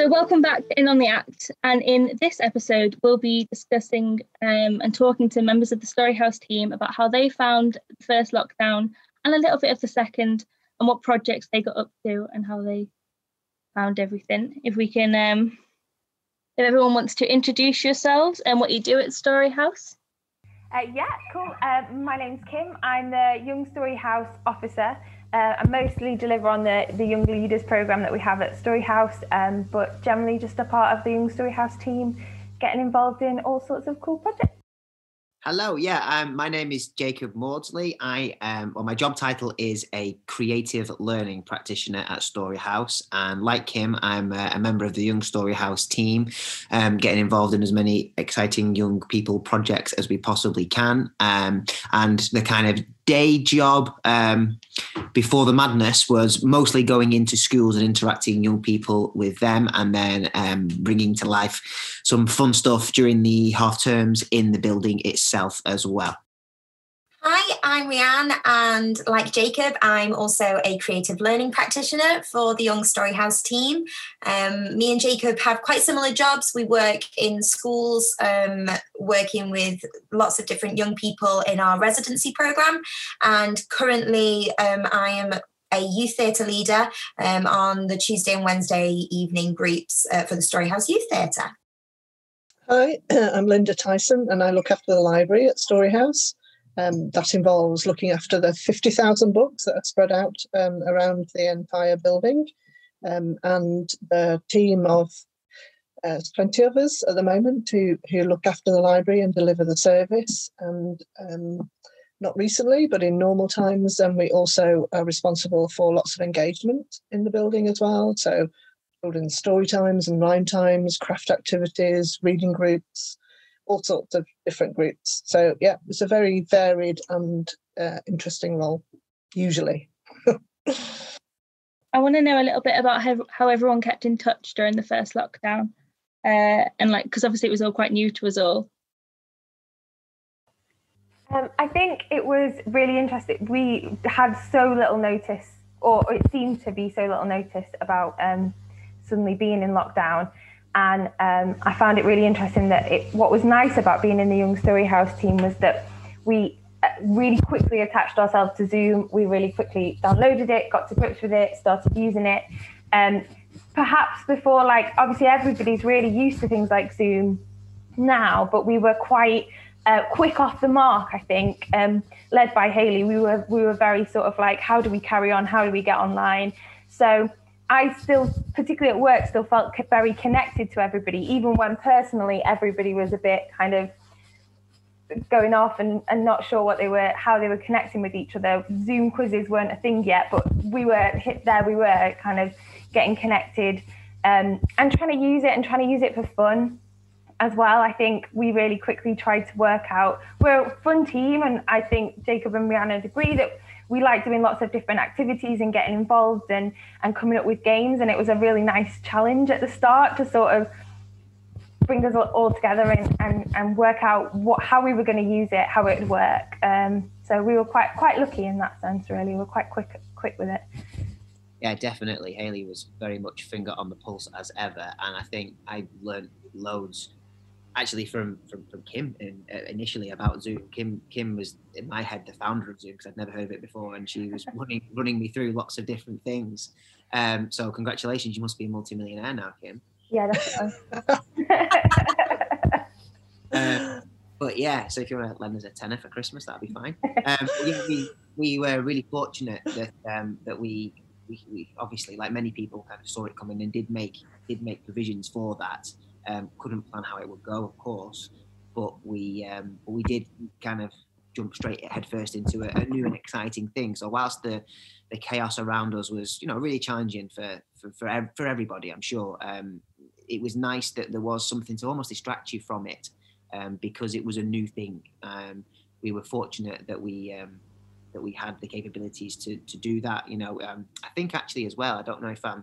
So welcome back to In on the Act, and in this episode we'll be discussing and talking to members of the Storyhouse team about how they found the first lockdown and a little bit of the second, and what projects they got up to and how they found everything. If we can, if everyone wants to introduce yourselves and what you do at Storyhouse. Yeah, cool. My name's Kim. I'm the Young Storyhouse officer. I mostly deliver on the Young Leaders Programme that we have at Storyhouse, but generally just a part of the Young Storyhouse team, getting involved in all sorts of cool projects. Hello, yeah, my name is Jacob Maudsley. My job title is a creative learning practitioner at Storyhouse, and like Kim, I'm a member of the Young Storyhouse team, getting involved in as many exciting young people projects as we possibly can, and the kind of day job before the madness was mostly going into schools and interacting young people with them, and then bringing to life some fun stuff during the half terms in the building itself as well. Hi, I'm Rianne, and like Jacob, I'm also a creative learning practitioner for the Young Storyhouse team. Me and Jacob have quite similar jobs. We work in schools, working with lots of different young people in our residency programme. And currently, I am a youth theatre leader on the Tuesday and Wednesday evening groups for the Storyhouse Youth Theatre. Hi, I'm Linda Tyson, and I look after the library at Storyhouse. That involves looking after the 50,000 books that are spread out around the entire building, and the team of 20 of us at the moment who look after the library and deliver the service. And not recently, but in normal times, and we also are responsible for lots of engagement in the building as well. So building story times and rhyme times, craft activities, reading groups, all sorts of different groups. So yeah, it's a very varied and interesting role, usually. I want to know a little bit about how everyone kept in touch during the first lockdown, and like, because obviously it was all quite new to us all. I think it was really interesting. We had so little notice, or it seemed to be so little notice about suddenly being in lockdown. And I found it really interesting that what was nice about being in the Young Storyhouse team was that we really quickly attached ourselves to Zoom. We really quickly downloaded it, got to grips with it, started using it. Perhaps before, like, obviously everybody's really used to things like Zoom now, but we were quite quick off the mark, I think, led by Hayley. We were very sort of like, how do we carry on? How do we get online? So I still, particularly at work, still felt very connected to everybody, even when personally everybody was a bit kind of going off and not sure how they were connecting with each other. Zoom quizzes weren't a thing yet, but we were kind of getting connected and trying to use it for fun as well. I think we really quickly tried to work out, we're a fun team, and I think Jacob and Rihanna agree that we like doing lots of different activities and getting involved and coming up with games. And it was a really nice challenge at the start to sort of bring us all together and work out how we were going to use it, how it would work. So we were quite lucky in that sense, really. We were quite quick with it. Yeah, definitely. Hayley was very much finger on the pulse as ever. And I think I learned loads actually from Kim initially about Zoom. Kim was, in my head, the founder of Zoom, because I'd never heard of it before, and she was running me through lots of different things. So congratulations, you must be a multi-millionaire now, Kim. Yeah, definitely. But yeah, so if you want to lend us a tenner for Christmas, that'd be fine. Yeah, we were really fortunate that we obviously, like many people, kind of saw it coming and did make provisions for that. Couldn't plan how it would go, of course, but we did kind of jump straight headfirst into a new and exciting thing. So whilst the chaos around us was, you know, really challenging for everybody, I'm sure, it was nice that there was something to almost distract you from it, because it was a new thing. We were fortunate that we had the capabilities to do that. You know, I think actually as well, I don't know if I'm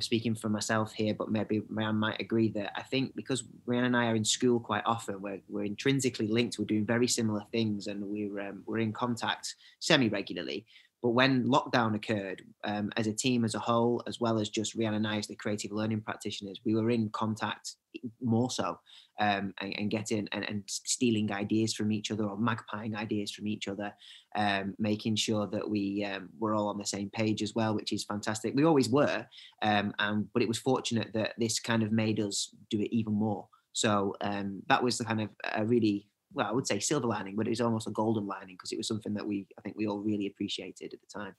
speaking for myself here, but maybe Rhian might agree that I think because Rhian and I are in school quite often, we're intrinsically linked, we're doing very similar things, and we're in contact semi-regularly. But when lockdown occurred, as a team as a whole, as well as just Rianne and I as the creative learning practitioners, we were in contact more so and getting and stealing ideas from each other or magpieing ideas from each other, making sure that we were all on the same page as well, which is fantastic. We always were, but it was fortunate that this kind of made us do it even more. So that was the kind of a really, well, I would say silver lining, but it was almost a golden lining because it was something that I think we all really appreciated at the time.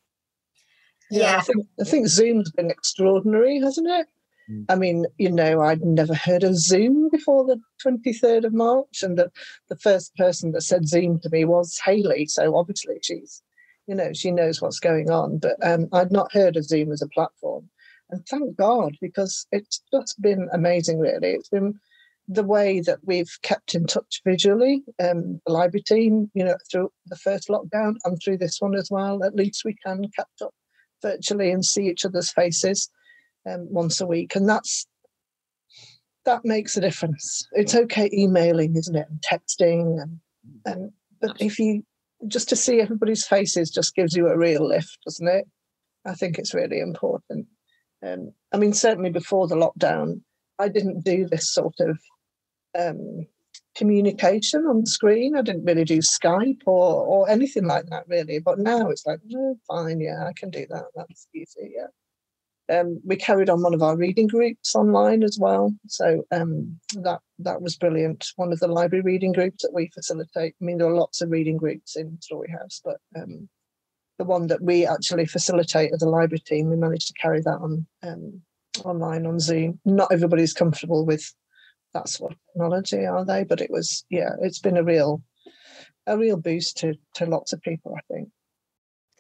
Yeah, I think Zoom's been extraordinary, hasn't it? Mm. I mean, you know, I'd never heard of Zoom before the 23rd of March, and the first person that said Zoom to me was Hayley. So obviously she's, you know, she knows what's going on, but I'd not heard of Zoom as a platform. And thank God, because it's just been amazing, really. It's been the way that we've kept in touch visually, the library team, you know, through the first lockdown and through this one as well, at least we can catch up virtually and see each other's faces once a week. And that makes a difference. It's okay emailing, isn't it? And texting. And but if you, just to see everybody's faces just gives you a real lift, doesn't it? I think it's really important. I mean, certainly before the lockdown, I didn't do this sort of communication on screen. I didn't really do Skype or anything like that, really. But now it's like, no, fine, yeah, I can do that. That's easy, yeah. We carried on one of our reading groups online as well. So that was brilliant. One of the library reading groups that we facilitate. I mean, there are lots of reading groups in Storyhouse, but the one that we actually facilitate as a library team, we managed to carry that on online on Zoom. Not everybody's comfortable with that sort of technology, are they? But it was, yeah, it's been a real boost to lots of people, I think.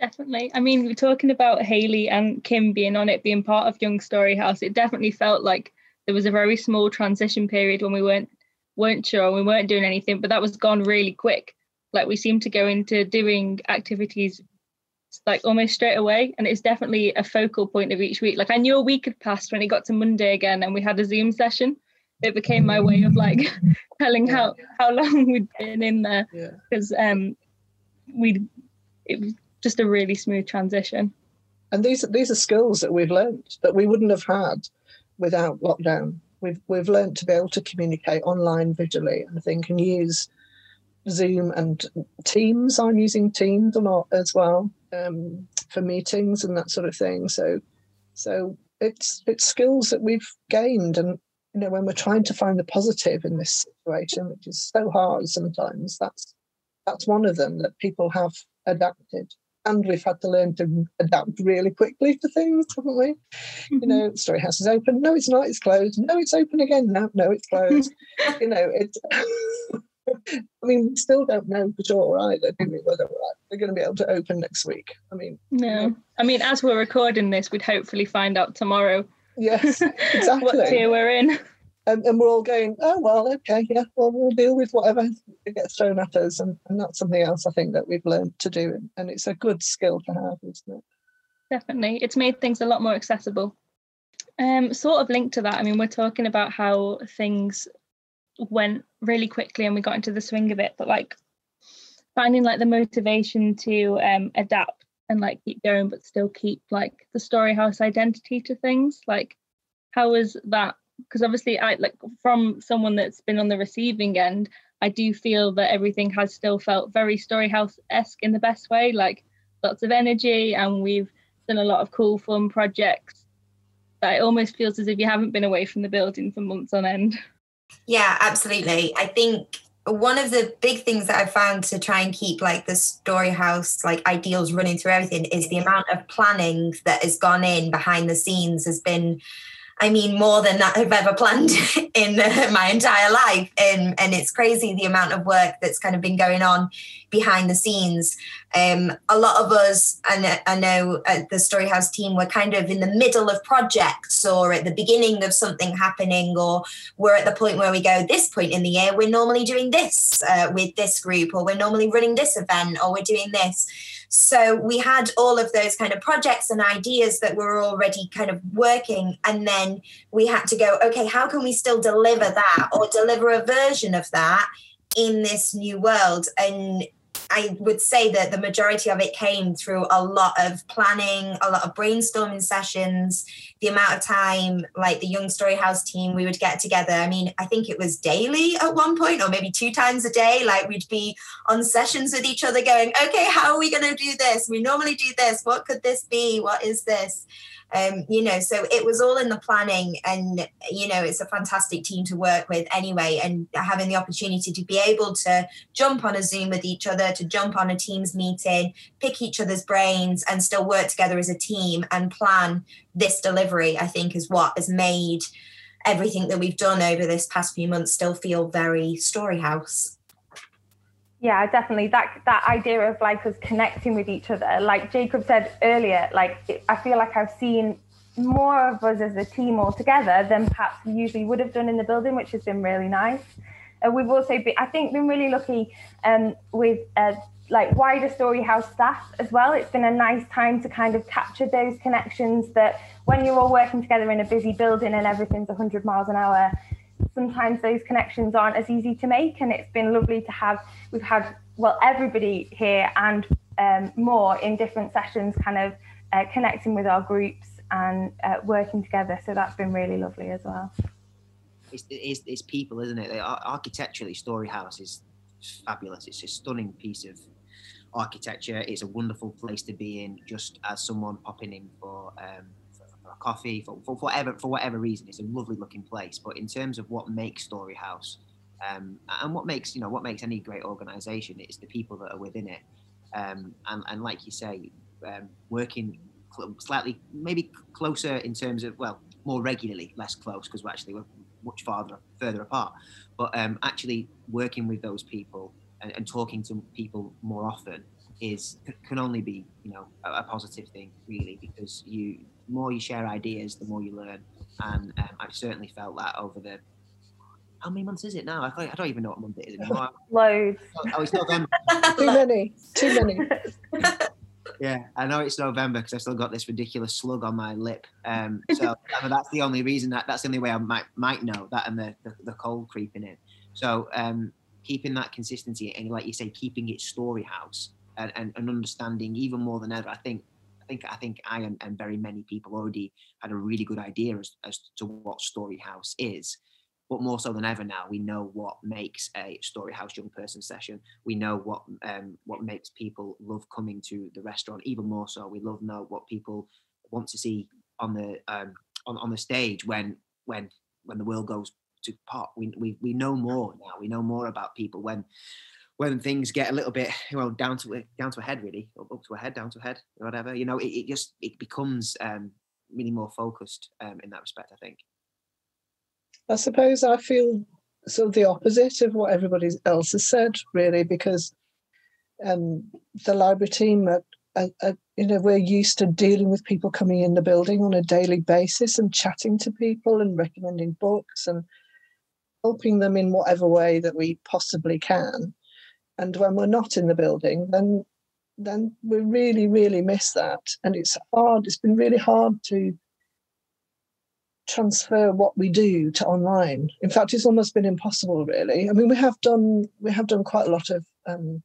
Definitely. I mean, we're talking about Hayley and Kim being on it, being part of Young Storyhouse. It definitely felt like there was a very small transition period when we weren't sure, we weren't doing anything, but that was gone really quick. Like, we seemed to go into doing activities like almost straight away, and it's definitely a focal point of each week. Like, I knew a week had passed when it got to Monday again and we had a Zoom session. It became my way of like telling how long we'd been in there, because it was just a really smooth transition. And these are skills that we've learned that we wouldn't have had without lockdown. We've learned to be able to communicate online visually, I think, and use Zoom and Teams. I'm using Teams a lot as well for meetings and that sort of thing. So it's skills that we've gained, and you know, when we're trying to find the positive in this situation, which is so hard sometimes, that's one of them, that people have adapted, and we've had to learn to adapt really quickly to things, haven't we? Mm-hmm. You know, Storyhouse is open. No, it's not. It's closed. No, it's open again. No, it's closed. You know, it's. I mean, we still don't know for sure either, do we, whether we're going to be able to open next week. I mean, no. I mean, as we're recording this, we'd hopefully find out tomorrow. Yes, exactly. What tier we're in. And we're all going, oh, well, okay, yeah, well, we'll deal with whatever gets thrown at us. And that's something else I think that we've learned to do. And it's a good skill to have, isn't it? Definitely. It's made things a lot more accessible. Sort of linked to that, I mean, we're talking about how things went really quickly and we got into the swing of it, but like finding like the motivation to adapt and like keep going but still keep like the Storyhouse identity to things. Like, how was that? Because obviously I, like, from someone that's been on the receiving end, I do feel that everything has still felt very Storyhouse-esque in the best way, like lots of energy, and we've done a lot of cool fun projects that it almost feels as if you haven't been away from the building for months on end. Yeah, absolutely. I think one of the big things that I've found to try and keep like the Storyhouse like ideals running through everything is the amount of planning that has gone in behind the scenes has been, I mean, more than that I've ever planned in my entire life. And it's crazy the amount of work that's kind of been going on behind the scenes. A lot of us, and I know at the Storyhouse team, were kind of in the middle of projects or at the beginning of something happening, or we're at the point where we go, this point in the year, we're normally doing this with this group, or we're normally running this event, or we're doing this. So we had all of those kind of projects and ideas that were already kind of working. And then we had to go, okay, how can we still deliver that or deliver a version of that in this new world? And I would say that the majority of it came through a lot of planning, a lot of brainstorming sessions, the amount of time, like the Young Storyhouse team, we would get together. I mean, I think it was daily at one point, or maybe 2 times a day. Like we'd be on sessions with each other going, okay, how are we going to do this? We normally do this. What could this be? What is this? You know, so it was all in the planning, and, you know, it's a fantastic team to work with anyway. And having the opportunity to be able to jump on a Zoom with each other, to jump on a Teams meeting, pick each other's brains and still work together as a team and plan this delivery, I think, is what has made everything that we've done over this past few months still feel very Storyhouse. Yeah, definitely. That idea of like us connecting with each other, like Jacob said earlier, like I feel like I've seen more of us as a team all together than perhaps we usually would have done in the building, which has been really nice. We've also been, I think, been really lucky with like wider Storyhouse staff as well. It's been a nice time to kind of capture those connections that when you're all working together in a busy building and everything's 100 miles an hour, sometimes those connections aren't as easy to make, and it's been lovely to have, we've had, well, everybody here and more in different sessions kind of connecting with our groups and working together, so that's been really lovely as well. It's people, isn't it? Architecturally, Storyhouse is fabulous. It's a stunning piece of architecture. It's a wonderful place to be in, just as someone popping in for a coffee, for whatever reason. It's a lovely looking place. But in terms of what makes Storyhouse and what makes any great organisation, it's the people that are within it. And like you say, working slightly maybe closer in terms of, well, more regularly, less close, because we're much further apart. But actually working with those people and talking to people more often can only be a positive thing, really, because the more you share ideas, the more you learn. And I've certainly felt that over the, how many months is it now? I don't even know what month it is anymore. Loads. Oh, it's November. Too many. Yeah, I know it's November because I've still got this ridiculous slug on my lip. So that's the only reason, that's the only way I might know that, and the cold creeping in. So keeping that consistency, and like you say, keeping it Storyhouse and understanding even more than ever. I think I and very many people already had a really good idea as to what Storyhouse is, but more so than ever now, we know what makes a Storyhouse young person session. We know what makes people love coming to the restaurant. Even more so, we know what people want to see on the on the stage when the world goes to pot. We know more now. We know more about people when things get a little bit, well, down to a head, really, or up to a head, down to a head, or whatever, it becomes really more focused in that respect, I think. I suppose I feel sort of the opposite of what everybody else has said, really, because the library team, we're used to dealing with people coming in the building on a daily basis and chatting to people and recommending books and helping them in whatever way that we possibly can. And when we're not in the building, then we really, really miss that. And it's hard. It's been really hard to transfer what we do to online. In fact, it's almost been impossible, really. I mean, we have done quite a lot of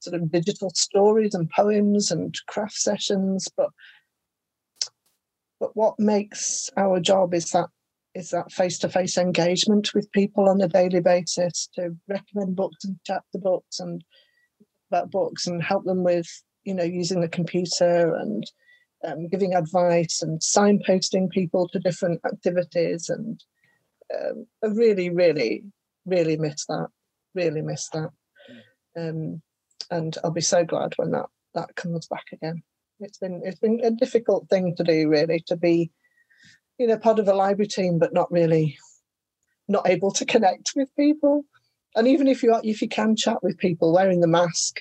sort of digital stories and poems and craft sessions, but what makes our job is that face-to-face engagement with people on a daily basis, to recommend books and chat to books and about books and help them with, using the computer and giving advice and signposting people to different activities. And I really, really, really miss that. Really miss that. And I'll be so glad when that comes back again. It's been a difficult thing to do, really, to be, part of a library team, but not able to connect with people. And even if you can chat with people, wearing the mask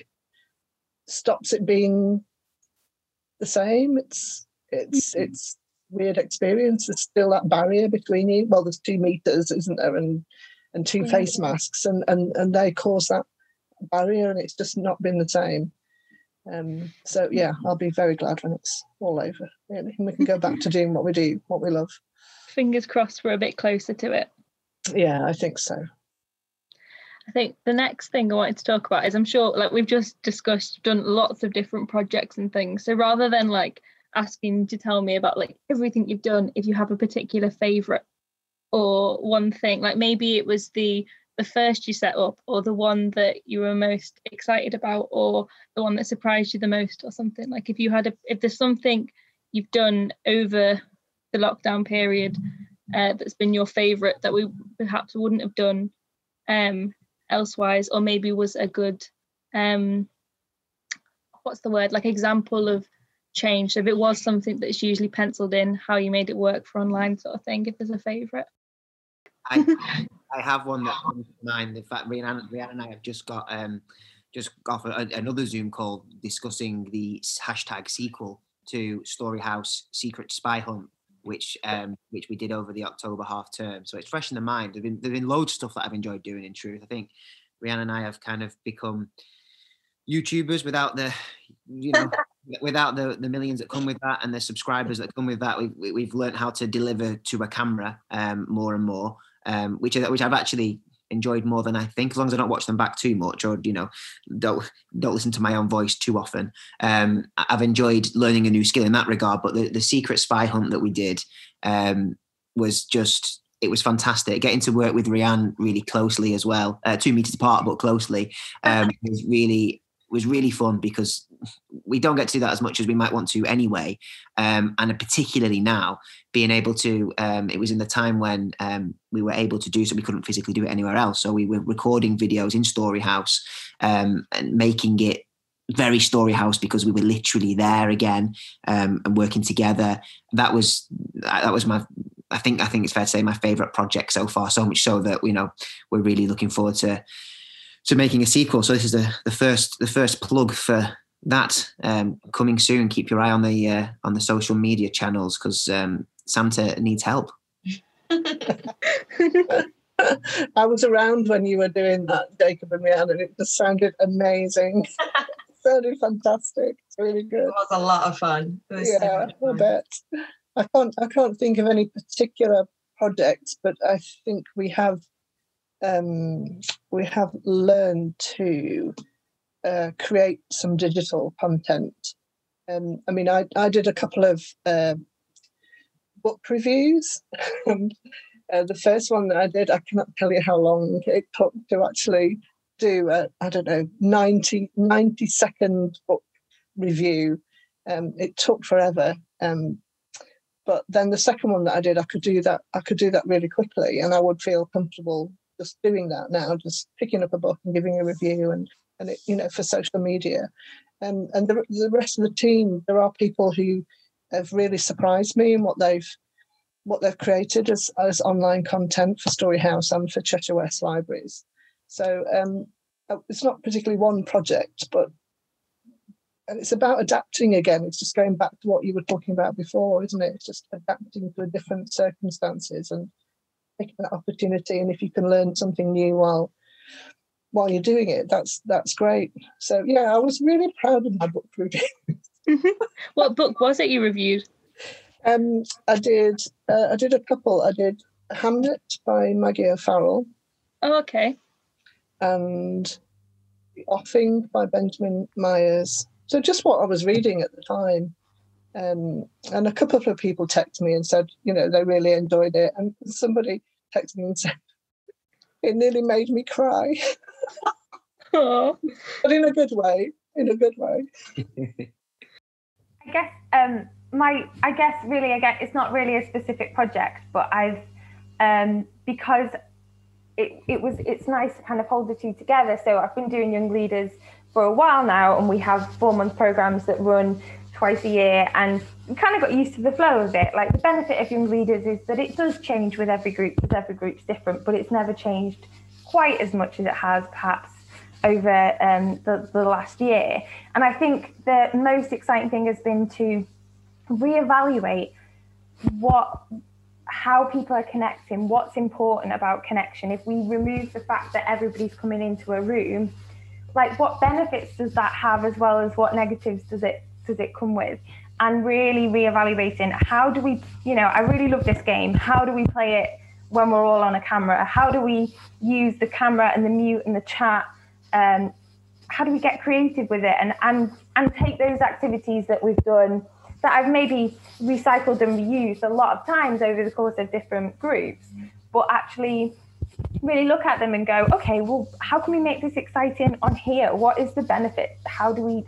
stops it being the same. It's weird experience. There's still that barrier between you. Well, there's 2 meters, isn't there? And 2 face masks, and they cause that barrier, and it's just not been the same. So yeah, I'll be very glad when it's all over, really, and we can go back to doing what we do, what we love. Fingers crossed we're a bit closer to it. Yeah, I think so. I think the next thing I wanted to talk about is, I'm sure, like we've just discussed, done lots of different projects and things. So rather than like asking to tell me about like everything you've done, if you have a particular favourite or one thing, like maybe it was the first you set up, or the one that you were most excited about, or the one that surprised you the most, or something. Like if you had if there's something you've done over the lockdown period that's been your favourite that we perhaps wouldn't have done elsewise, or maybe was a good example of change. So if it was something that's usually penciled in, how you made it work for online sort of thing, if there's a favourite. I have one that comes to mind. In fact, Rianne and I have just got another Zoom call discussing the hashtag sequel to Storyhouse Secret Spy Hunt, which we did over the October half term. So it's fresh in the mind. There've been loads of stuff that I've enjoyed doing, in truth. I think Rianne and I have kind of become YouTubers without the, you know, without the millions that come with that and the subscribers that come with that. We've learned how to deliver to a camera more and more. Which I've actually enjoyed more than I think, as long as I don't watch them back too much, or you know, don't listen to my own voice too often. I've enjoyed learning a new skill in that regard. But the secret spy hunt that we did was fantastic. Getting to work with Rianne really closely as well, 2 meters apart but closely, was really fun, because we don't get to do that as much as we might want to anyway. And particularly now, being able to, it was in the time when we were able to do so, we couldn't physically do it anywhere else. So we were recording videos in Storyhouse and making it very Storyhouse, because we were literally there again and working together. That was my, I think it's fair to say, my favourite project so far, so much so that, you know, we're really looking forward to making a sequel. So this is the first plug for that, coming soon. Keep your eye on the social media channels, because Santa needs help. I was around when you were doing that, Jacob and Rianne, and it just sounded amazing. It sounded fantastic. It's really good. It was a lot of fun. Yeah, I bet. I can't think of any particular projects, but I think we have learned to create some digital content. I mean, I did a couple of book reviews. The first one that I did, I cannot tell you how long it took to actually do a, I don't know, 90-second book review. It took forever. But then the second one that I did, I could do that really quickly, and I would feel comfortable just doing that now, just picking up a book and giving a review, and it, you know, for social media. And the rest of the team, there are people who have really surprised me in what they've created as online content for Storyhouse and for Cheshire West Libraries. So it's not particularly one project, and it's about adapting again. It's just going back to what you were talking about before, isn't it? It's just adapting to different circumstances and taking that opportunity. And if you can learn something new while you're doing it, that's great. So yeah, I was really proud of my book review. What book was it you reviewed? I did a couple. I did Hamnet by Maggie O'Farrell. Oh, okay. And The Offing by Benjamin Myers. So just what I was reading at the time. And a couple of people texted me and said, you know, they really enjoyed it. And somebody texted me and said, it nearly made me cry. But in a good way. I guess really, again, it's not really a specific project, but I've because it's nice to kind of hold the two together. So I've been doing Young Leaders for a while now, and we have 4-month programs that run twice a year, and we kind of got used to the flow of it. Like, the benefit of Young Leaders is that it does change with every group, because every group's different, but it's never changed quite as much as it has perhaps over the last year. And I think the most exciting thing has been to reevaluate how people are connecting, what's important about connection. If we remove the fact that everybody's coming into a room, like, what benefits does that have, as well as what negatives does it come with? And really reevaluating, how do we, you know, I really love this game, how do we play it when we're all on a camera? How do we use the camera and the mute and the chat? How do we get creative with it and take those activities that we've done, that I've maybe recycled and reused a lot of times over the course of different groups, but actually really look at them and go, okay, well, how can we make this exciting on here? What is the benefit? How do we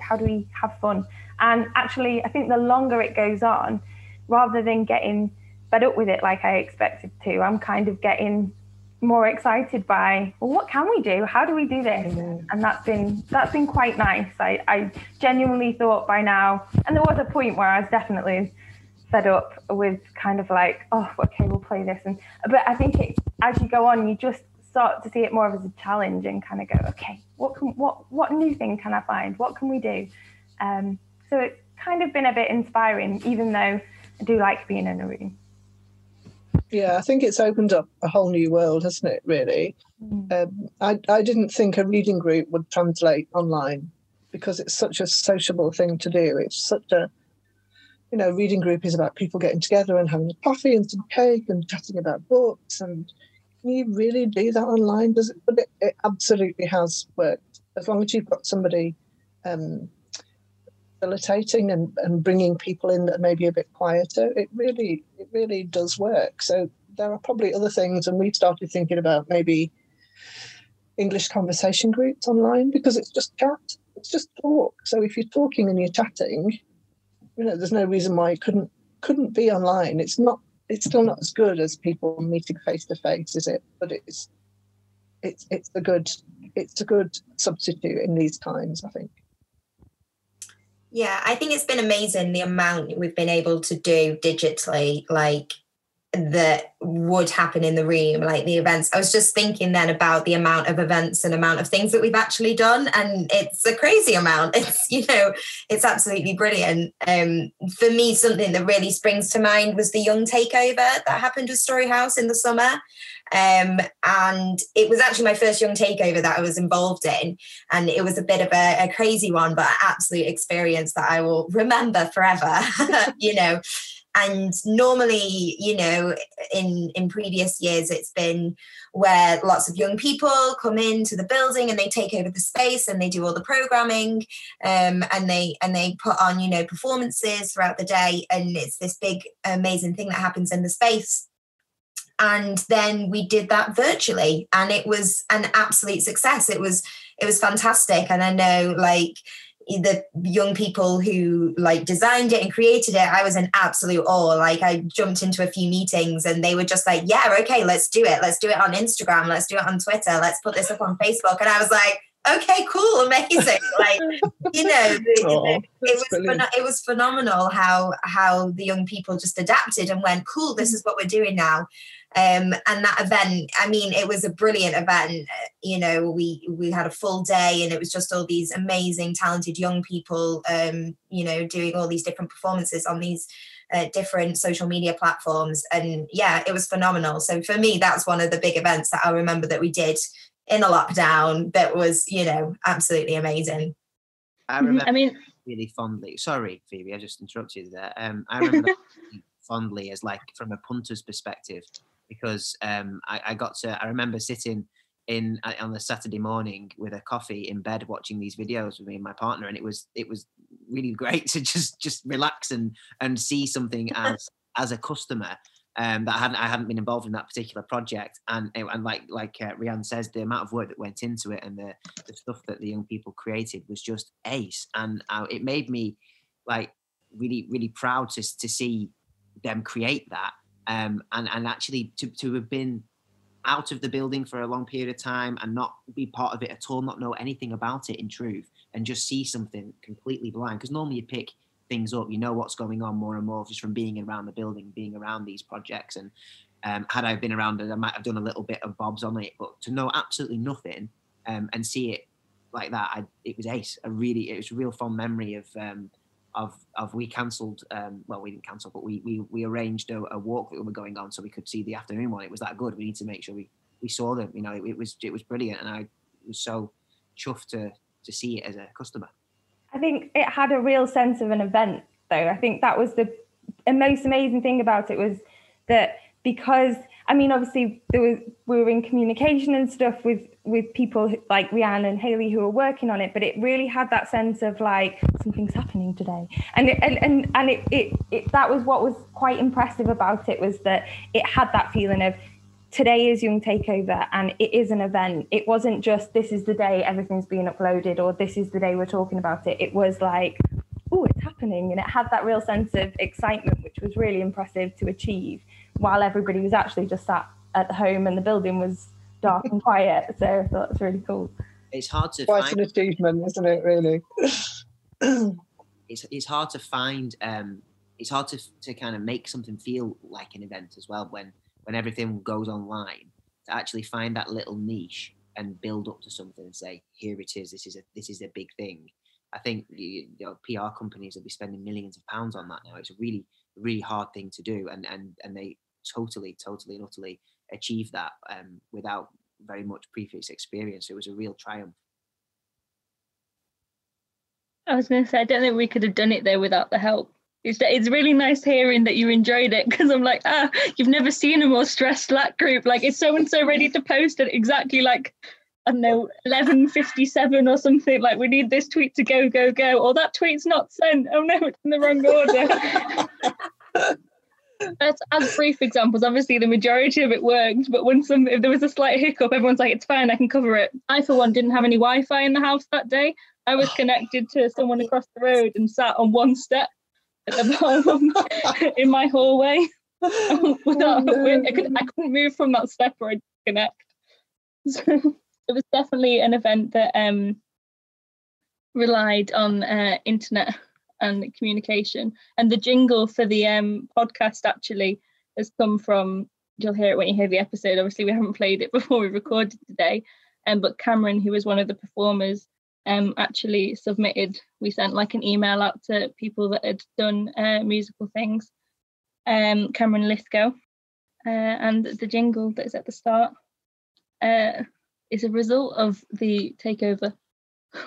have fun? And actually, I think the longer it goes on, rather than getting fed up with it like I expected to, I'm kind of getting more excited by, well, what can we do? How do we do this? And that's been quite nice. I genuinely thought by now, and there was a point where I was definitely fed up with kind of like, oh, okay, we'll play this. But I think it, as you go on, you just start to see it more of as a challenge and kind of go, okay, what new thing can I find? What can we do? So it's kind of been a bit inspiring, even though I do like being in a room. Yeah, I think it's opened up a whole new world, hasn't it, really? I didn't think a reading group would translate online, because it's such a sociable thing to do. It's such a, you know, reading group is about people getting together and having a coffee and some cake and chatting about books. And can you really do that online? Does it? But it absolutely has worked. As long as you've got somebody facilitating and bringing people in that may be a bit quieter, it really does work. So there are probably other things, and we started thinking about maybe English conversation groups online, because it's just chat, it's just talk. So if you're talking and you're chatting, you know, there's no reason why it couldn't be online. It's still not as good as people meeting face to face, is it? But it's a good substitute in these times, I think. Yeah, I think it's been amazing the amount we've been able to do digitally, like that would happen in the room, like the events. I was just thinking then about the amount of events and amount of things that we've actually done, and it's a crazy amount. It's, you know, it's absolutely brilliant. For me, something that really springs to mind was the Young Takeover that happened with Storyhouse in the summer. And it was actually my first Young Takeover that I was involved in, and it was a bit of a crazy one, but an absolute experience that I will remember forever, you know. And normally, you know, in previous years, it's been where lots of young people come into the building and they take over the space and they do all the programming, and they put on, you know, performances throughout the day. And it's this big, amazing thing that happens in the space. And then we did that virtually, and it was an absolute success. It was fantastic. And I know, like, the young people who like designed it and created it, I was in absolute awe. Like, I jumped into a few meetings and they were just like, yeah, okay, let's do it. Let's do it on Instagram. Let's do it on Twitter. Let's put this up on Facebook. And I was like, okay, cool, amazing. Like, you know, oh, it was phenomenal how the young people just adapted and went, cool, this is what we're doing now. And that event, I mean, it was a brilliant event. You know, we had a full day, and it was just all these amazing, talented young people, you know, doing all these different performances on these different social media platforms. And yeah, it was phenomenal. So for me, that's one of the big events that I remember that we did in a lockdown that was, you know, absolutely amazing. I remember really fondly. Sorry, Phoebe, I just interrupted you there. I remember fondly as like from a punter's perspective, because I remember sitting in on the Saturday morning with a coffee in bed watching these videos with me and my partner, and it was really great to just relax and see something as a customer that I hadn't been involved in that particular project. And like Rianne says, the amount of work that went into it and the stuff that the young people created was just ace, and it made me like really, really proud to see them create that. And actually to have been out of the building for a long period of time and not be part of it at all, not know anything about it in truth, and just see something completely blind. Because normally you pick things up, you know what's going on more and more just from being around the building, being around these projects. And had I been around it, I might have done a little bit of bobs on it, but to know absolutely nothing and see it like that, it was ace. It was a real fond memory of we cancelled, well, we didn't cancel, but we arranged a walk that we were going on so we could see the afternoon one. It was that good. We need to make sure we saw them. You know, it was brilliant, and I was so chuffed to see it as a customer. I think it had a real sense of an event, though. I think that was the most amazing thing about it, was that because, I mean, obviously we were in communication and stuff with people like Rianne and Hayley who were working on it, but it really had that sense of like, something's happening today. And that was what was quite impressive about it, was that it had that feeling of, today is Young Takeover and it is an event. It wasn't just, this is the day everything's being uploaded, or this is the day we're talking about it. It was like, oh, it's happening. And it had that real sense of excitement, which was really impressive to achieve while everybody was actually just sat at home and the building was dark and quiet. So I thought it's really cool. It's hard to find. Quite an achievement, isn't it, really? It's hard to find, it's hard to kind of make something feel like an event as well when everything goes online, to actually find that little niche and build up to something and say, here it is, this is a big thing. I think PR companies will be spending millions of pounds on that now. It's a really, really hard thing to do, and they totally and utterly achieved that without very much previous experience. It was a real triumph. I was going to say, I don't think we could have done it there without the help. It's really nice hearing that you enjoyed it, because I'm like, you've never seen a more stressed Slack group. Like, is so-and-so ready to post at exactly like, I don't know, 11:57 or something? Like, we need this tweet to go. Or that tweet's not sent. Oh no, it's in the wrong order. As brief examples, obviously the majority of it worked, but if there was a slight hiccup, everyone's like, it's fine, I can cover it. I, for one, didn't have any Wi-Fi in the house that day. I was connected to someone across the road and sat on one step at the bottom in my hallway. I couldn't move from that step or I'd connect. So it was definitely an event that relied on internet and communication. And the jingle for the podcast actually has come from, you'll hear it when you hear the episode, obviously we haven't played it before we recorded today, but Cameron, who was one of the performers, actually submitted, we sent like an email out to people that had done musical things, Cameron Lithgow, and the jingle that is at the start is a result of the takeover,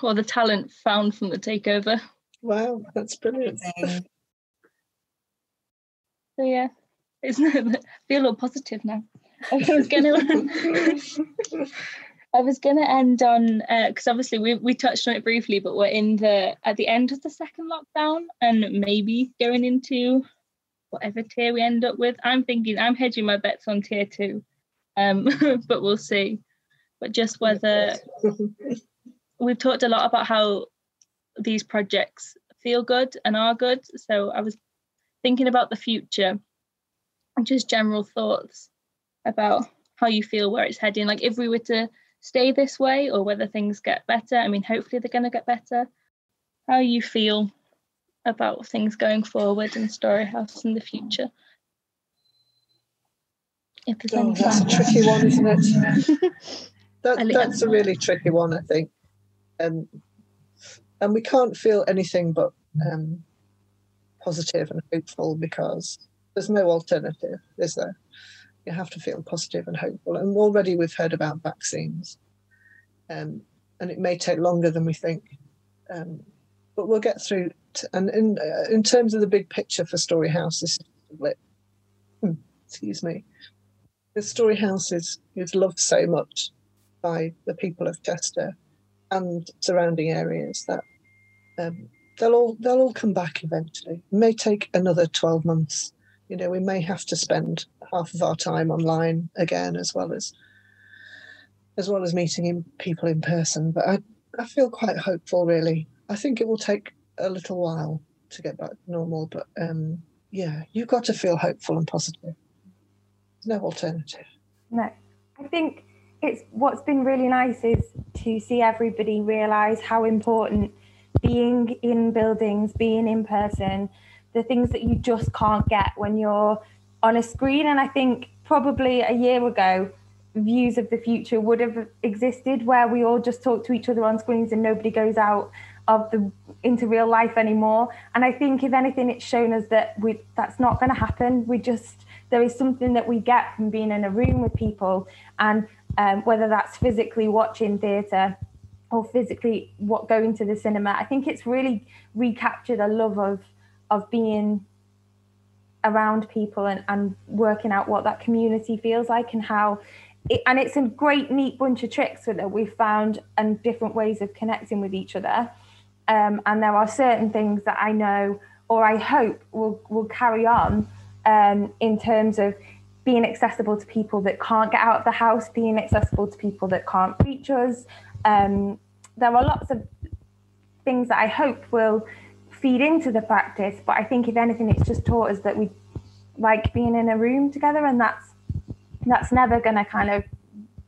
or the talent found from the takeover. Wow, that's brilliant. So yeah, I feel all positive now. I was gonna end on, because obviously we touched on it briefly, but we're at the end of the second lockdown and maybe going into whatever tier we end up with. I'm hedging my bets on tier 2, but we'll see. But just whether we've talked a lot about how these projects feel good and are good. So I was thinking about the future and just general thoughts about how you feel where it's heading. Like if we were to stay this way or whether things get better. I mean, hopefully they're going to get better. How you feel about things going forward in Storyhouse in the future. That's a tricky one, isn't it? That's a really tricky one, I think. And we can't feel anything but positive and hopeful, because there's no alternative, is there? You have to feel positive and hopeful. And already we've heard about vaccines, and it may take longer than we think, but we'll get through it. And in terms of the big picture for Storyhouse, this is, excuse me, the Storyhouse is loved so much by the people of Chester and surrounding areas that they'll all come back eventually. It may take another 12 months. You know, we may have to spend half of our time online again, as well as meeting people in person. But I feel quite hopeful, really. I think it will take a little while to get back to normal, but yeah, you've got to feel hopeful and positive. There's no alternative. No, I think it's what's been really nice is to see everybody realise how important being in buildings, being in person, the things that you just can't get when you're on a screen. And I think probably a year ago, views of the future would have existed where we all just talk to each other on screens and nobody goes out into real life anymore. And I think if anything, it's shown us that that's not going to happen. There is something that we get from being in a room with people, and whether that's physically watching theatre or physically going to the cinema. I think it's really recaptured a love of being around people and working out what that community feels like and how it, and it's a great neat bunch of tricks that we've found and different ways of connecting with each other, and there are certain things that I know or I hope will carry on in terms of being accessible to people that can't get out of the house, being accessible to people that can't reach us. There are lots of things that I hope will feed into the practice, but I think if anything it's just taught us that we like being in a room together, and that's never going to kind of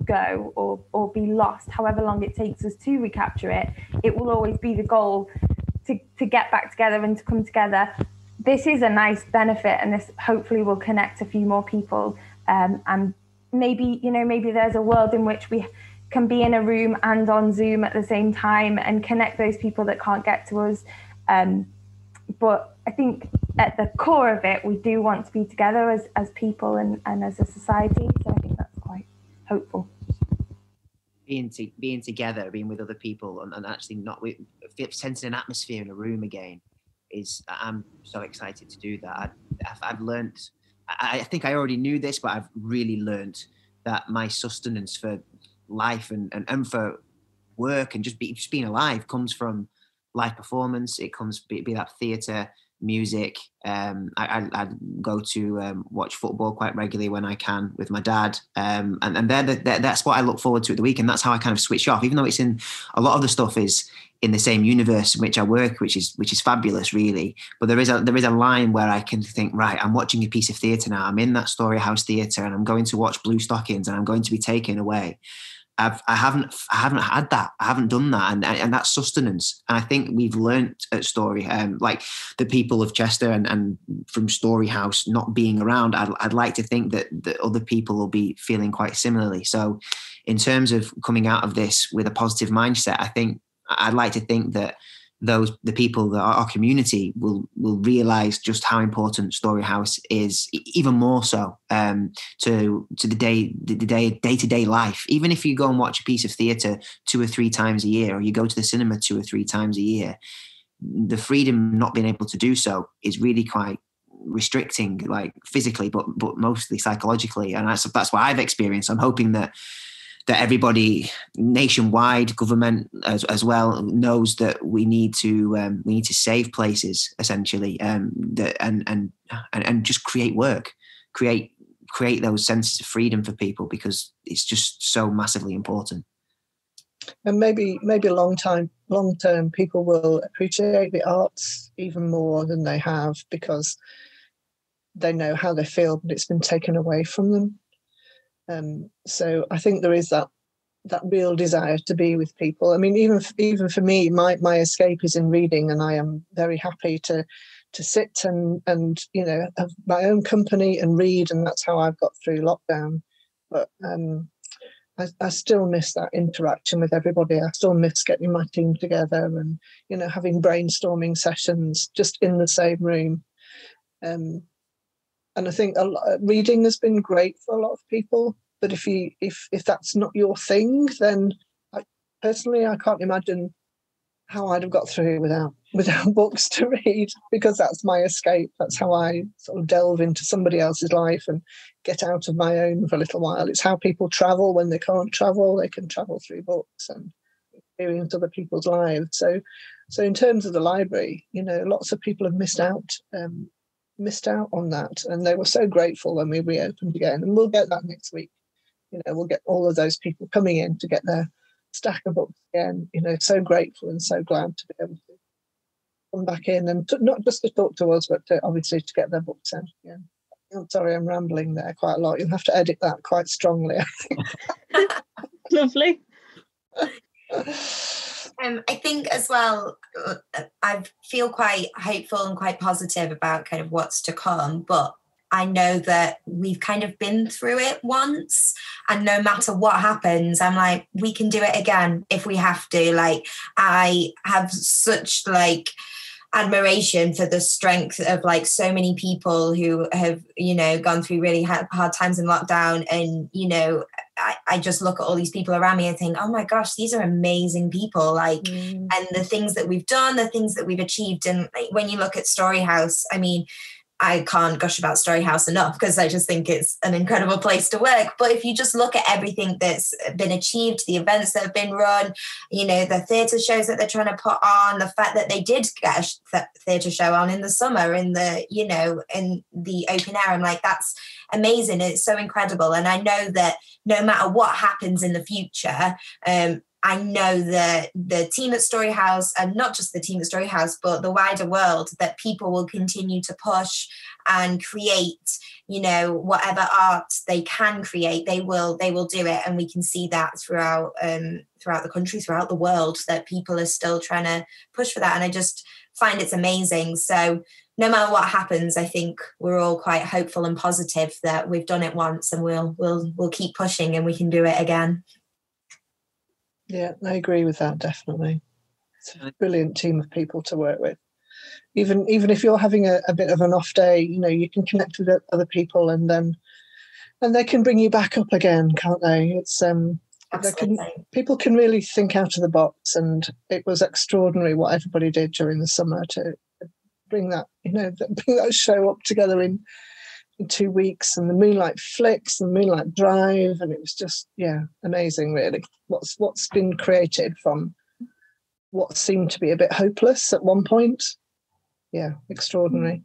go or be lost. However long it takes us to recapture it, it will always be the goal to get back together and to come together. This is a nice benefit, and this hopefully will connect a few more people, and maybe there's a world in which we can be in a room and on Zoom at the same time and connect those people that can't get to us. But I think at the core of it, we do want to be together as people and as a society. So I think that's quite hopeful. Being together, being with other people, and actually not sensing an atmosphere in a room again is, I'm so excited to do that. I've learned, I think I already knew this, but I've really learned that my sustenance for life and for work and just being alive comes from live performance. It comes be that theatre, music. I go to watch football quite regularly when I can with my dad, and that's what I look forward to at the weekend. That's how I kind of switch off, even though it's in a lot of the stuff is in the same universe in which I work, which is fabulous really, but there is a line where I can think, right, I'm watching a piece of theatre now, I'm in that Storyhouse theatre and I'm going to watch Blue Stockings and I'm going to be taken away. I haven't had that. I haven't done that, and that's sustenance. And I think we've learnt at Story, like the people of Chester and from Storyhouse not being around. I'd like to think that other people will be feeling quite similarly. So, in terms of coming out of this with a positive mindset, I think I'd like to think that the people that our community will realise just how important Storyhouse is, even more so to the day-to-day life. Even if you go and watch a piece of theatre 2 or 3 times a year, or you go to the cinema 2 or 3 times a year, the freedom not being able to do so is really quite restricting, like physically, but mostly psychologically. And that's what I've experienced. I'm hoping that everybody nationwide, government as well, knows that we need to save places essentially, and just create work, create those senses of freedom for people, because it's just so massively important. And maybe long term, people will appreciate the arts even more than they have, because they know how they feel, but it's been taken away from them. So I think there is that real desire to be with people. I mean, even for me, my escape is in reading, and I am very happy to sit and have my own company and read, and that's how I've got through lockdown. But I still miss that interaction with everybody. I still miss getting my team together and having brainstorming sessions just in the same room. And I think reading has been great for a lot of people. But if that's not your thing, then I can't imagine how I'd have got through without books to read, because that's my escape. That's how I sort of delve into somebody else's life and get out of my own for a little while. It's how people travel when they can't travel. They can travel through books and experience other people's lives. So in terms of the library, lots of people have missed out on that, and they were so grateful when we reopened again, and we'll get that next week. We'll get all of those people coming in to get their stack of books again. So grateful and so glad to be able to come back in, and not just to talk to us, but obviously to get their books out again. I'm sorry, I'm rambling there quite a lot. You'll have to edit that quite strongly, I think. Lovely. I think as well, I feel quite hopeful and quite positive about kind of what's to come, but I know that we've kind of been through it once, and no matter what happens, I'm like, we can do it again if we have to. Like, I have such admiration for the strength of so many people who have gone through really hard times in lockdown, and I just look at all these people around me and think, oh my gosh, these are amazing people, and the things that we've done, the things that we've achieved. And when you look at Storyhouse, I mean, I can't gush about Storyhouse enough because I just think it's an incredible place to work. But if you just look at everything that's been achieved, the events that have been run, you know, the theatre shows that they're trying to put on, the fact that they did get a theatre show on in the summer, in the, you know, in the open air, I'm like, that's amazing. It's so incredible. And I know that no matter what happens in the future, I know that the team at Storyhouse, and not just the team at Storyhouse, but the wider world, that people will continue to push and create, you know, whatever art they can create, they will do it. And we can see that throughout the country, throughout the world, that people are still trying to push for that. And I just find it's amazing. So no matter what happens, I think we're all quite hopeful and positive that we've done it once and we'll keep pushing and we can do it again. Yeah, I agree with that, definitely. It's a brilliant team of people to work with. Even if you're having a bit of an off day, you know, you can connect with other people and they can bring you back up again, can't they? It's people can really think out of the box, and it was extraordinary what everybody did during the summer to bring that show up together in 2 weeks, and the Moonlight Flicks and Moonlight Drive, and it was just amazing really what's been created from what seemed to be a bit hopeless at one point. Yeah, extraordinary.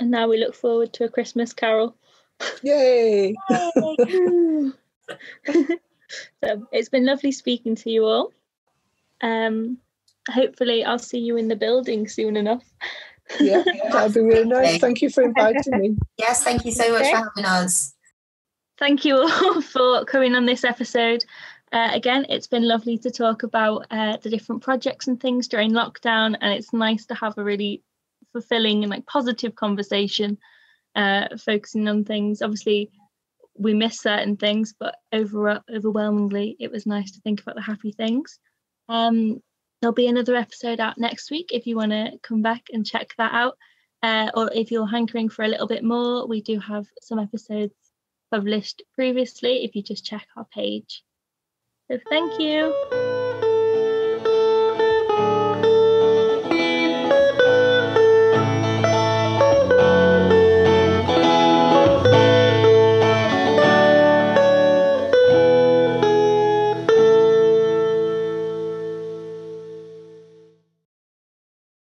And now we look forward to A Christmas Carol. Yay! So it's been lovely speaking to you all. Hopefully I'll see you in the building soon enough. Yeah, that'd be really nice. Thank you for inviting me. Yes, thank you so much for having us. Thank you all for coming on this episode. Again, it's been lovely to talk about the different projects and things during lockdown, and it's nice to have a really fulfilling and like positive conversation, focusing on things. Obviously, we miss certain things, but overwhelmingly, it was nice to think about the happy things. There'll be another episode out next week if you want to come back and check that out, or if you're hankering for a little bit more, we do have some episodes published previously if you just check our page. So thank you.